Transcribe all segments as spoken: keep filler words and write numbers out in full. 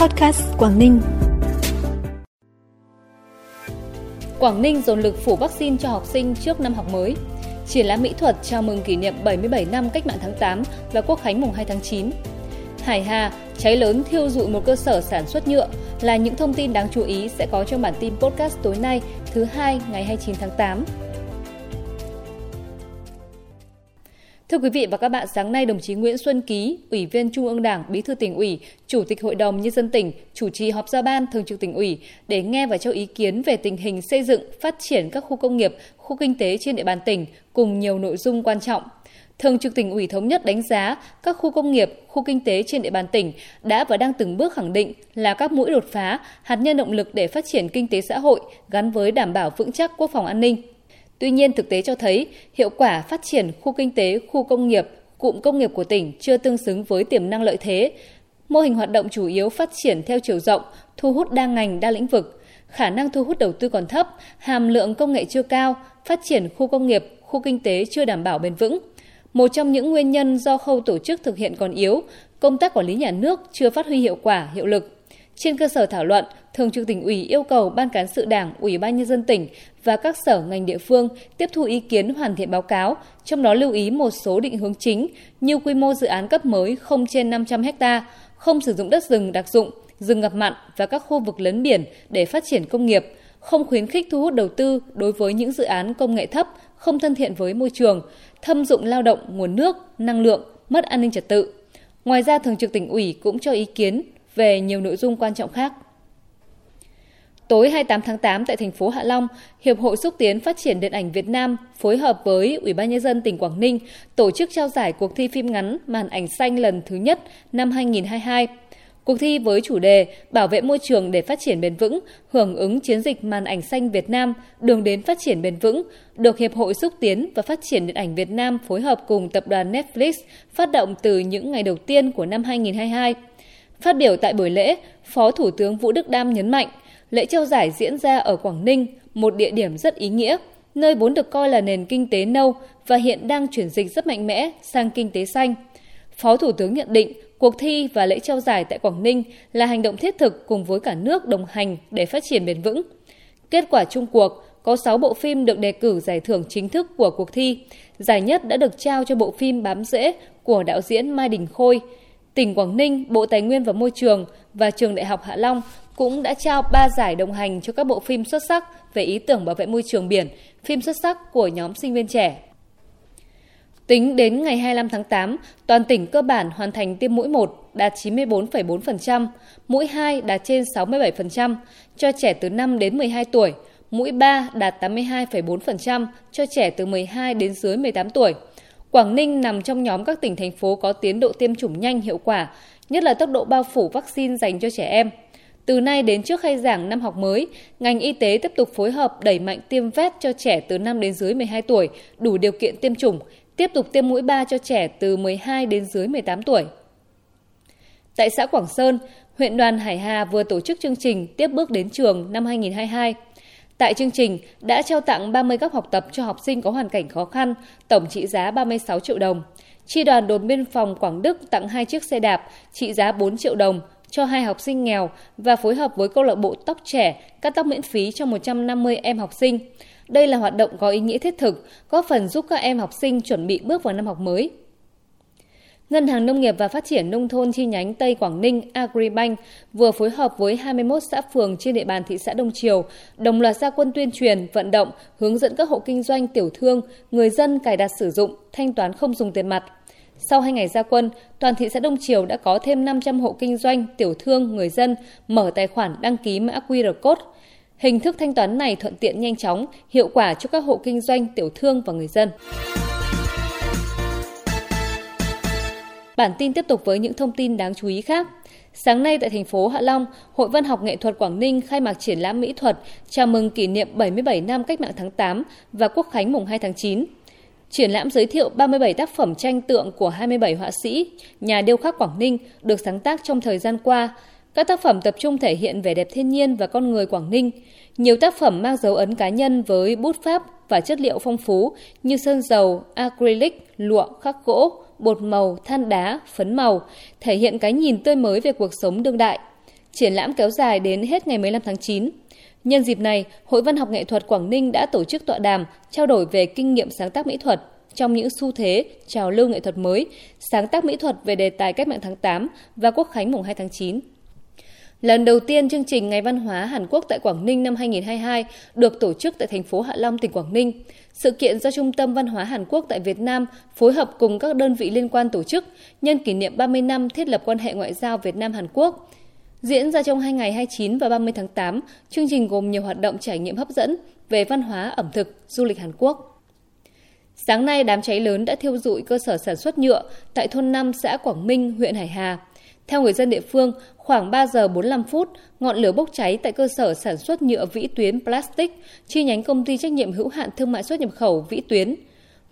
Podcast Quảng Ninh. Quảng Ninh dồn lực phủ vaccine cho học sinh trước năm học mới. Triển lãm mỹ thuật chào mừng kỷ niệm bảy mươi bảy năm Cách mạng tháng Tám và Quốc khánh mùng hai tháng chín. Hải Hà, cháy lớn thiêu rụi một cơ sở sản xuất nhựa là những thông tin đáng chú ý sẽ có trong bản tin podcast tối nay, thứ Hai, ngày hai mươi chín tháng tám. Thưa quý vị và các bạn, sáng nay đồng chí Nguyễn Xuân Ký, Ủy viên Trung ương Đảng, Bí thư Tỉnh ủy, Chủ tịch Hội đồng Nhân dân tỉnh, chủ trì họp giao ban Thường trực Tỉnh ủy để nghe và cho ý kiến về tình hình xây dựng, phát triển các khu công nghiệp, khu kinh tế trên địa bàn tỉnh cùng nhiều nội dung quan trọng. Thường trực Tỉnh ủy thống nhất đánh giá các khu công nghiệp, khu kinh tế trên địa bàn tỉnh đã và đang từng bước khẳng định là các mũi đột phá, hạt nhân động lực để phát triển kinh tế xã hội gắn với đảm bảo vững chắc quốc phòng an ninh. Tuy nhiên, thực tế cho thấy hiệu quả phát triển khu kinh tế, khu công nghiệp, cụm công nghiệp của tỉnh chưa tương xứng với tiềm năng lợi thế. Mô hình hoạt động chủ yếu phát triển theo chiều rộng, thu hút đa ngành, đa lĩnh vực. Khả năng thu hút đầu tư còn thấp, hàm lượng công nghệ chưa cao, phát triển khu công nghiệp, khu kinh tế chưa đảm bảo bền vững. Một trong những nguyên nhân do khâu tổ chức thực hiện còn yếu, công tác quản lý nhà nước chưa phát huy hiệu quả, hiệu lực. Trên cơ sở thảo luận, Thường trực Tỉnh ủy yêu cầu Ban Cán sự Đảng, Ủy ban Nhân dân tỉnh và các sở ngành địa phương tiếp thu ý kiến hoàn thiện báo cáo, trong đó lưu ý một số định hướng chính như quy mô dự án cấp mới không trên năm trăm héc ta, không sử dụng đất rừng đặc dụng, rừng ngập mặn và các khu vực lấn biển để phát triển công nghiệp, không khuyến khích thu hút đầu tư đối với những dự án công nghệ thấp, không thân thiện với môi trường, thâm dụng lao động, nguồn nước, năng lượng, mất an ninh trật tự. Ngoài ra, Thường trực Tỉnh ủy cũng cho ý kiến về nhiều nội dung quan trọng khác. Tối hai mươi tám tháng tám tại thành phố Hạ Long, Hiệp hội xúc tiến phát triển điện ảnh Việt Nam phối hợp với Ủy ban Nhân dân tỉnh Quảng Ninh tổ chức trao giải cuộc thi phim ngắn Màn ảnh xanh lần thứ nhất năm hai nghìn không trăm hai mươi hai. Cuộc thi với chủ đề Bảo vệ môi trường để phát triển bền vững, hưởng ứng chiến dịch Màn ảnh xanh Việt Nam, đường đến phát triển bền vững, được Hiệp hội xúc tiến và phát triển điện ảnh Việt Nam phối hợp cùng tập đoàn Netflix phát động từ những ngày đầu tiên của năm hai nghìn không trăm hai mươi hai. Phát biểu tại buổi lễ, Phó Thủ tướng Vũ Đức Đam nhấn mạnh, lễ trao giải diễn ra ở Quảng Ninh, một địa điểm rất ý nghĩa, nơi vốn được coi là nền kinh tế nâu và hiện đang chuyển dịch rất mạnh mẽ sang kinh tế xanh. Phó Thủ tướng nhận định, cuộc thi và lễ trao giải tại Quảng Ninh là hành động thiết thực cùng với cả nước đồng hành để phát triển bền vững. Kết quả chung cuộc, có sáu bộ phim được đề cử giải thưởng chính thức của cuộc thi. Giải nhất đã được trao cho bộ phim Bám rễ của đạo diễn Mai Đình Khôi. Tỉnh Quảng Ninh, Bộ Tài nguyên và Môi trường và Trường Đại học Hạ Long cũng đã trao ba giải đồng hành cho các bộ phim xuất sắc về ý tưởng bảo vệ môi trường biển, phim xuất sắc của nhóm sinh viên trẻ. Tính đến ngày hai mươi lăm tháng tám, toàn tỉnh cơ bản hoàn thành tiêm mũi một đạt chín mươi tư phẩy bốn phần trăm, mũi hai đạt trên sáu mươi bảy phần trăm cho trẻ từ năm đến mười hai tuổi, mũi ba đạt tám mươi hai phẩy bốn phần trăm cho trẻ từ mười hai đến dưới mười tám tuổi. Quảng Ninh nằm trong nhóm các tỉnh, thành phố có tiến độ tiêm chủng nhanh, hiệu quả, nhất là tốc độ bao phủ vaccine dành cho trẻ em. Từ nay đến trước khai giảng năm học mới, ngành y tế tiếp tục phối hợp đẩy mạnh tiêm vét cho trẻ từ năm đến dưới mười hai tuổi, đủ điều kiện tiêm chủng, tiếp tục tiêm mũi ba cho trẻ từ mười hai đến dưới mười tám tuổi. Tại xã Quảng Sơn, huyện đoàn Hải Hà vừa tổ chức chương trình Tiếp bước đến trường năm hai nghìn không trăm hai mươi hai. Tại chương trình đã trao tặng ba mươi góc học tập cho học sinh có hoàn cảnh khó khăn, tổng trị giá ba mươi sáu triệu đồng. Chi đoàn đồn biên phòng Quảng Đức tặng hai chiếc xe đạp trị giá bốn triệu đồng cho hai học sinh nghèo và phối hợp với câu lạc bộ tóc trẻ cắt tóc miễn phí cho một trăm năm mươi em học sinh. Đây là hoạt động có ý nghĩa thiết thực, góp phần giúp các em học sinh chuẩn bị bước vào năm học mới. Ngân hàng Nông nghiệp và Phát triển Nông thôn chi nhánh Tây Quảng Ninh Agribank vừa phối hợp với hai mươi mốt xã phường trên địa bàn thị xã Đông Triều, đồng loạt ra quân tuyên truyền, vận động, hướng dẫn các hộ kinh doanh tiểu thương, người dân cài đặt sử dụng, thanh toán không dùng tiền mặt. Sau hai ngày ra quân, toàn thị xã Đông Triều đã có thêm năm trăm hộ kinh doanh, tiểu thương, người dân mở tài khoản đăng ký mã quy rờ code. Hình thức thanh toán này thuận tiện, nhanh chóng, hiệu quả cho các hộ kinh doanh, tiểu thương và người dân. Bản tin tiếp tục với những thông tin đáng chú ý khác. Sáng nay tại thành phố Hạ Long, Hội Văn học Nghệ thuật Quảng Ninh khai mạc triển lãm mỹ thuật chào mừng kỷ niệm bảy mươi bảy năm Cách mạng tháng Tám và Quốc khánh mùng hai tháng chín. Triển lãm giới thiệu ba mươi bảy tác phẩm tranh tượng của hai mươi bảy họa sĩ, nhà điêu khắc Quảng Ninh được sáng tác trong thời gian qua. Các tác phẩm tập trung thể hiện vẻ đẹp thiên nhiên và con người Quảng Ninh. Nhiều tác phẩm mang dấu ấn cá nhân với bút pháp và chất liệu phong phú như sơn dầu, acrylic, lụa, khắc gỗ, bột màu, than đá, phấn màu, thể hiện cái nhìn tươi mới về cuộc sống đương đại. Triển lãm kéo dài đến hết ngày mười lăm tháng chín. Nhân dịp này, Hội Văn học Nghệ thuật Quảng Ninh đã tổ chức tọa đàm trao đổi về kinh nghiệm sáng tác mỹ thuật trong những xu thế trào lưu nghệ thuật mới, sáng tác mỹ thuật về đề tài Cách mạng tháng tám và Quốc khánh mùng hai tháng chín. Lần đầu tiên, chương trình Ngày Văn hóa Hàn Quốc tại Quảng Ninh năm hai nghìn không trăm hai mươi hai được tổ chức tại thành phố Hạ Long, tỉnh Quảng Ninh. Sự kiện do Trung tâm Văn hóa Hàn Quốc tại Việt Nam phối hợp cùng các đơn vị liên quan tổ chức nhân kỷ niệm ba mươi năm thiết lập quan hệ ngoại giao Việt Nam-Hàn Quốc. Diễn ra trong hai ngày hai mươi chín và ba mươi tháng tám, chương trình gồm nhiều hoạt động trải nghiệm hấp dẫn về văn hóa, ẩm thực, du lịch Hàn Quốc. Sáng nay, đám cháy lớn đã thiêu rụi cơ sở sản xuất nhựa tại thôn năm, xã Quảng Minh, huyện Hải Hà. Theo người dân địa phương, khoảng ba giờ bốn mươi lăm phút, ngọn lửa bốc cháy tại cơ sở sản xuất nhựa Vĩ Tuyến Plastic, chi nhánh công ty trách nhiệm hữu hạn thương mại xuất nhập khẩu Vĩ Tuyến.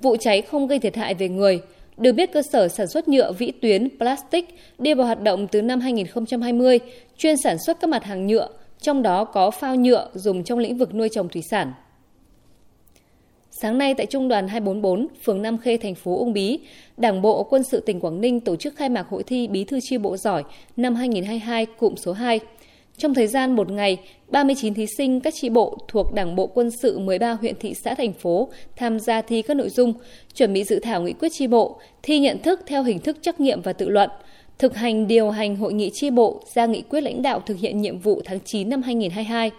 Vụ cháy không gây thiệt hại về người. Được biết, cơ sở sản xuất nhựa Vĩ Tuyến Plastic đi vào hoạt động từ năm hai nghìn không trăm hai mươi, chuyên sản xuất các mặt hàng nhựa, trong đó có phao nhựa dùng trong lĩnh vực nuôi trồng thủy sản. Sáng nay tại Trung đoàn hai bốn bốn, phường Nam Khê, thành phố Uông Bí, Đảng bộ Quân sự tỉnh Quảng Ninh tổ chức khai mạc hội thi Bí thư chi bộ giỏi năm hai nghìn không trăm hai mươi hai cụm số hai. Trong thời gian một ngày, ba mươi chín thí sinh các chi bộ thuộc Đảng bộ Quân sự mười ba huyện, thị xã, thành phố tham gia thi các nội dung: chuẩn bị dự thảo nghị quyết chi bộ, thi nhận thức theo hình thức trắc nghiệm và tự luận, thực hành điều hành hội nghị chi bộ, ra nghị quyết lãnh đạo thực hiện nhiệm vụ tháng chín năm hai nghìn không trăm hai mươi hai.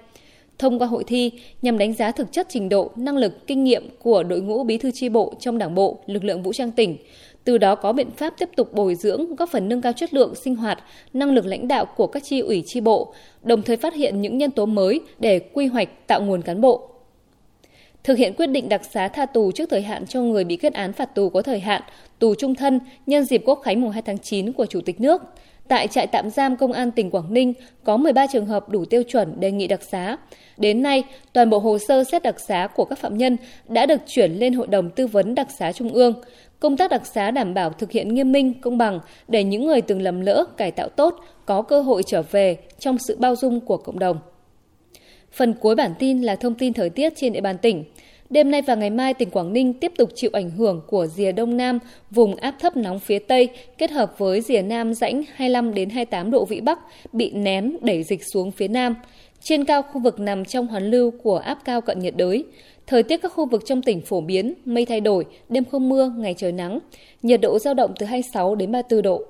Thông qua hội thi nhằm đánh giá thực chất trình độ, năng lực, kinh nghiệm của đội ngũ bí thư chi bộ trong Đảng bộ, lực lượng vũ trang tỉnh, từ đó có biện pháp tiếp tục bồi dưỡng, góp phần nâng cao chất lượng sinh hoạt, năng lực lãnh đạo của các chi ủy chi bộ, đồng thời phát hiện những nhân tố mới để quy hoạch tạo nguồn cán bộ. Thực hiện quyết định đặc xá tha tù trước thời hạn cho người bị kết án phạt tù có thời hạn, tù chung thân nhân dịp Quốc khánh mùng hai tháng chín của Chủ tịch nước. Tại trại tạm giam Công an tỉnh Quảng Ninh có mười ba trường hợp đủ tiêu chuẩn đề nghị đặc xá. Đến nay, toàn bộ hồ sơ xét đặc xá của các phạm nhân đã được chuyển lên Hội đồng Tư vấn Đặc xá Trung ương. Công tác đặc xá đảm bảo thực hiện nghiêm minh, công bằng để những người từng lầm lỡ cải tạo tốt có cơ hội trở về trong sự bao dung của cộng đồng. Phần cuối bản tin là thông tin thời tiết trên địa bàn tỉnh. Đêm nay và ngày mai, tỉnh Quảng Ninh tiếp tục chịu ảnh hưởng của rìa đông nam, vùng áp thấp nóng phía tây kết hợp với rìa nam rãnh hai mươi lăm đến hai mươi tám độ vĩ Bắc bị nén đẩy dịch xuống phía nam. Trên cao, khu vực nằm trong hoàn lưu của áp cao cận nhiệt đới. Thời tiết các khu vực trong tỉnh phổ biến, mây thay đổi, đêm không mưa, ngày trời nắng. Nhiệt độ dao động từ hai mươi sáu đến ba mươi tư độ.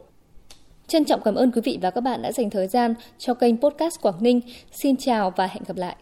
Trân trọng cảm ơn quý vị và các bạn đã dành thời gian cho kênh podcast Quảng Ninh. Xin chào và hẹn gặp lại.